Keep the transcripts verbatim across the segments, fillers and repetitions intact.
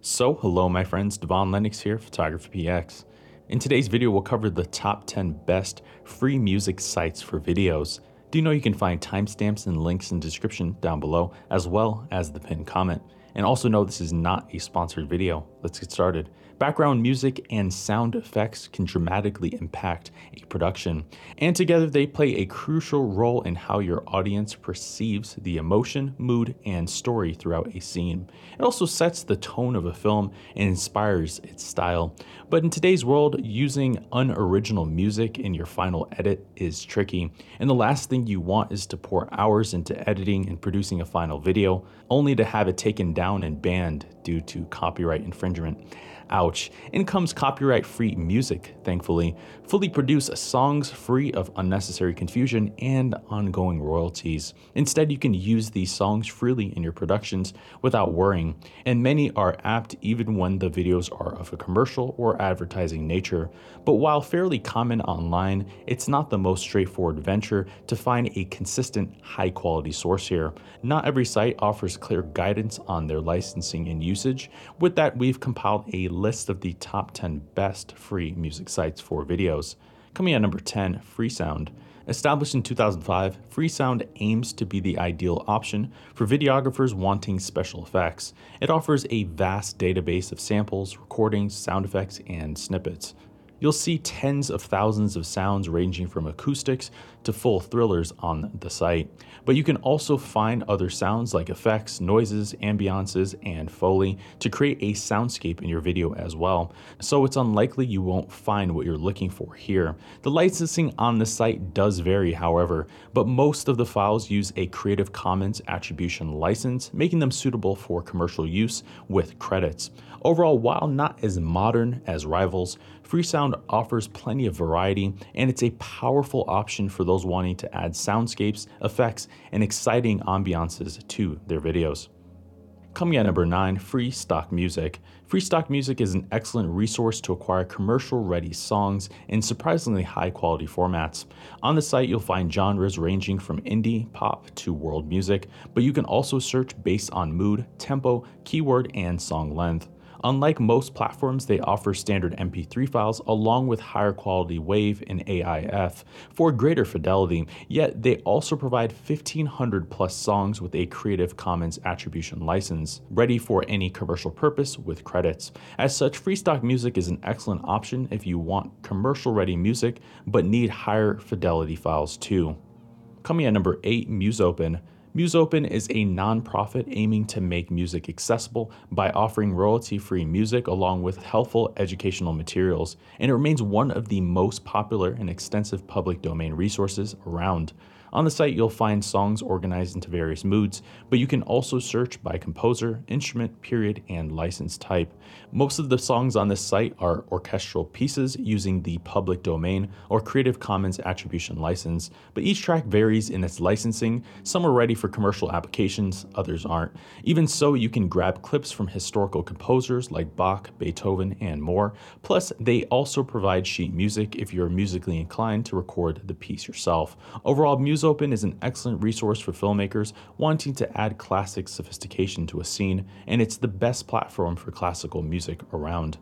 So hello my friends, Devon Lennox here, Photography P X. In today's video we'll cover the top ten best free music sites for videos. Do you know you can find timestamps and links in the description down below as well as the pinned comment? And also know this is not a sponsored video. Let's get started. Background music and sound effects can dramatically impact a production, and together they play a crucial role in how your audience perceives the emotion, mood, and story throughout a scene. It also sets the tone of a film and inspires its style. But in today's world, using unoriginal music in your final edit is tricky, and the last thing you want is to pour hours into editing and producing a final video, only to have it taken down and banned due to copyright infringement. Ouch. In comes copyright-free music, thankfully. Fully produce songs free of unnecessary confusion and ongoing royalties. Instead, you can use these songs freely in your productions without worrying, and many are apt even when the videos are of a commercial or advertising nature. But while fairly common online, it's not the most straightforward venture to find a consistent, high-quality source here. Not every site offers clear guidance on their licensing and usage. With that, we've compiled a list of the top ten best free music sites for videos. Coming at number ten, Freesound. Established in two thousand five, Freesound aims to be the ideal option for videographers wanting special effects. It offers a vast database of samples, recordings, sound effects, and snippets. You'll see tens of thousands of sounds ranging from acoustics to full thrillers on the site. But you can also find other sounds like effects, noises, ambiances, and foley to create a soundscape in your video as well. So it's unlikely you won't find what you're looking for here. The licensing on the site does vary, however, but most of the files use a Creative Commons attribution license, making them suitable for commercial use with credits. Overall, while not as modern as rivals, Freesound offers plenty of variety, and it's a powerful option for those wanting to add soundscapes, effects, and exciting ambiances to their videos. Coming at number nine, Free Stock Music. Free Stock Music is an excellent resource to acquire commercial-ready songs in surprisingly high-quality formats. On the site, you'll find genres ranging from indie, pop, to world music, but you can also search based on mood, tempo, keyword, and song length. Unlike most platforms, they offer standard M P three files along with higher quality WAV and A I F for greater fidelity, yet they also provide fifteen hundred plus songs with a Creative Commons attribution license, ready for any commercial purpose with credits. As such, Freestock Music is an excellent option if you want commercial-ready music but need higher fidelity files too. Coming at number eight, Museopen. Museopen is a nonprofit aiming to make music accessible by offering royalty-free music along with helpful educational materials, and it remains one of the most popular and extensive public domain resources around. On the site, you'll find songs organized into various moods, but you can also search by composer, instrument, period, and license type. Most of the songs on this site are orchestral pieces using the public domain or Creative Commons attribution license, but each track varies in its licensing. Some are ready for commercial applications, others aren't. Even so, you can grab clips from historical composers like Bach, Beethoven, and more. Plus, they also provide sheet music if you're musically inclined to record the piece yourself. Overall, music Museopen is an excellent resource for filmmakers wanting to add classic sophistication to a scene, and it's the best platform for classical music around.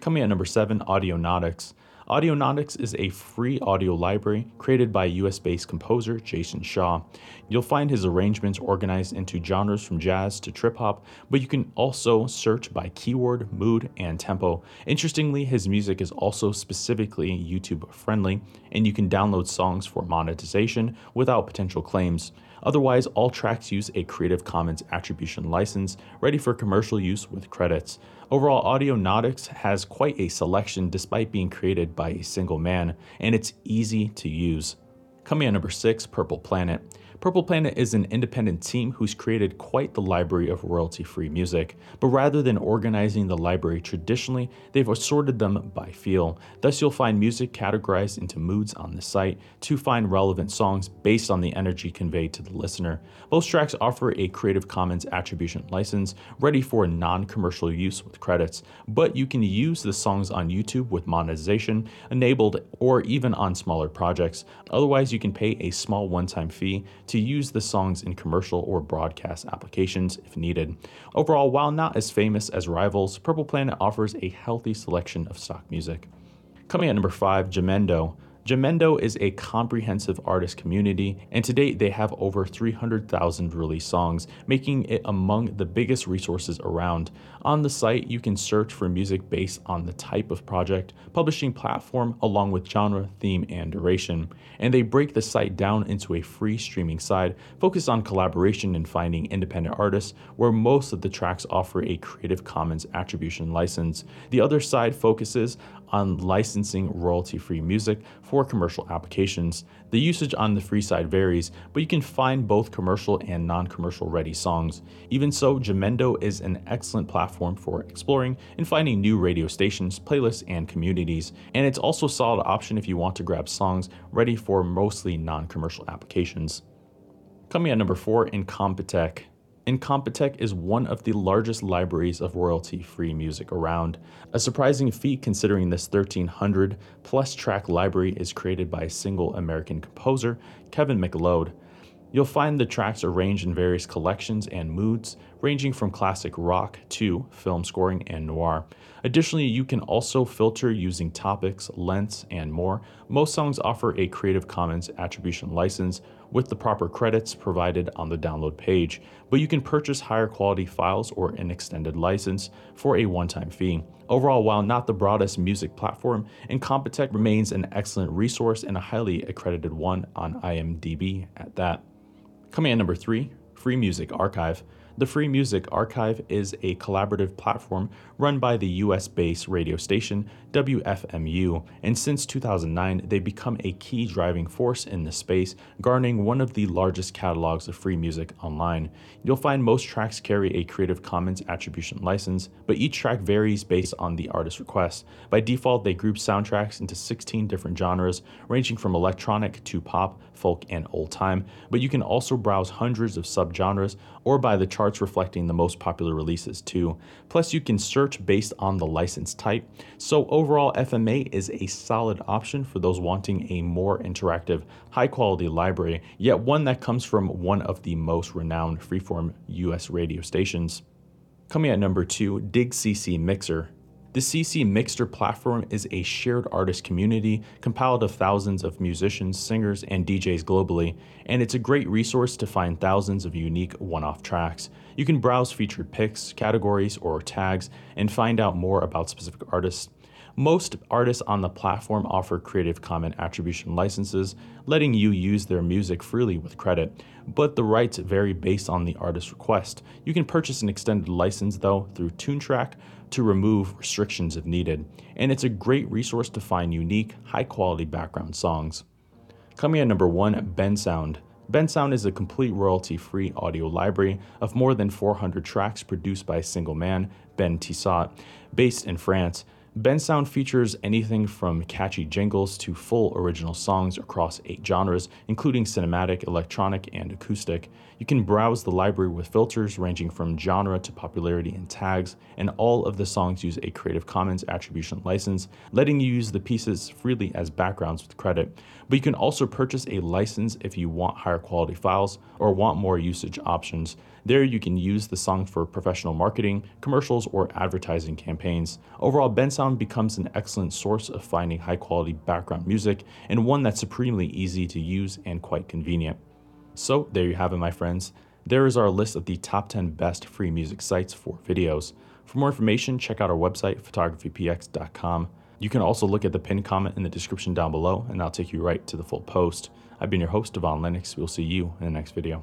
Coming at number seven, Audionautix. Audionautix is a free audio library created by U S-based composer Jason Shaw. You'll find his arrangements organized into genres from jazz to trip-hop, but you can also search by keyword, mood, and tempo. Interestingly, his music is also specifically YouTube-friendly, and you can download songs for monetization without potential claims. Otherwise, all tracks use a Creative Commons attribution license, ready for commercial use with credits. Overall, Audionautix has quite a selection despite being created by a single man, and it's easy to use. Coming at number six, Purple Planet. Purple Planet is an independent team who's created quite the library of royalty-free music, but rather than organizing the library traditionally, they've assorted them by feel. Thus, you'll find music categorized into moods on the site to find relevant songs based on the energy conveyed to the listener. Both tracks offer a Creative Commons attribution license ready for non-commercial use with credits, but you can use the songs on YouTube with monetization enabled or even on smaller projects. Otherwise, you can pay a small one-time fee to to use the songs in commercial or broadcast applications if needed. Overall, while not as famous as rivals, Purple Planet offers a healthy selection of stock music. Coming at number five, Jamendo. Jamendo is a comprehensive artist community, and to date they have over three hundred thousand released songs, making it among the biggest resources around. On the site, you can search for music based on the type of project, publishing platform, along with genre, theme, and duration. And they break the site down into a free streaming side, focused on collaboration and finding independent artists, where most of the tracks offer a Creative Commons attribution license. The other side focuses on licensing royalty-free music for commercial applications. The usage on the free side varies, but you can find both commercial and non-commercial ready songs. Even so, Jamendo is an excellent platform for exploring and finding new radio stations, playlists, and communities. And it's also a solid option if you want to grab songs ready for mostly non-commercial applications. Coming at number four, Incompetech. Incompetech is one of the largest libraries of royalty-free music around. A surprising feat considering this thirteen hundred plus track library is created by a single American composer, Kevin McLeod. You'll find the tracks arranged in various collections and moods, ranging from classic rock to film scoring and noir. Additionally, you can also filter using topics, lengths, and more. Most songs offer a Creative Commons attribution license with the proper credits provided on the download page, but you can purchase higher quality files or an extended license for a one-time fee. Overall, while not the broadest music platform, Incompetech remains an excellent resource and a highly accredited one on I M D B at that. Coming in number three, Free Music Archive. The Free Music Archive is a collaborative platform run by the U S-based radio station W F M U, and since two thousand nine, they've become a key driving force in the space, garnering one of the largest catalogs of free music online. You'll find most tracks carry a Creative Commons attribution license, but each track varies based on the artist's request. By default, they group soundtracks into sixteen different genres, ranging from electronic to pop, folk, and old-time, but you can also browse hundreds of subgenres or by the charts reflecting the most popular releases too. Plus, you can search based on the license type. So overall, F M A is a solid option for those wanting a more interactive, high-quality library, yet one that comes from one of the most renowned freeform U S radio stations. Coming at number two, Dig C C Mixter. The C C Mixter platform is a shared artist community compiled of thousands of musicians, singers, and D Js globally, and it's a great resource to find thousands of unique one-off tracks. You can browse featured picks, categories, or tags, and find out more about specific artists. Most artists on the platform offer Creative Commons attribution licenses, letting you use their music freely with credit, but the rights vary based on the artist's request. You can purchase an extended license, though, through TuneTrack to remove restrictions if needed, and it's a great resource to find unique, high-quality background songs. Coming at number one, Bensound. Bensound is a complete royalty-free audio library of more than four hundred tracks produced by a single man, Ben Tissot, based in France. Bensound features anything from catchy jingles to full original songs across eight genres, including cinematic, electronic, and acoustic. You can browse the library with filters ranging from genre to popularity and tags, and all of the songs use a Creative Commons attribution license, letting you use the pieces freely as backgrounds with credit. But you can also purchase a license if you want higher quality files or want more usage options. There you can use the song for professional marketing, commercials, or advertising campaigns. Overall, Bensound becomes an excellent source of finding high-quality background music and one that's supremely easy to use and quite convenient. So there you have it, my friends. There is our list of the top ten best free music sites for videos. For more information, check out our website, photography p x dot com. You can also look at the pinned comment in the description down below, and I'll take you right to the full post. I've been your host, Devon Lennox. We'll see you in the next video.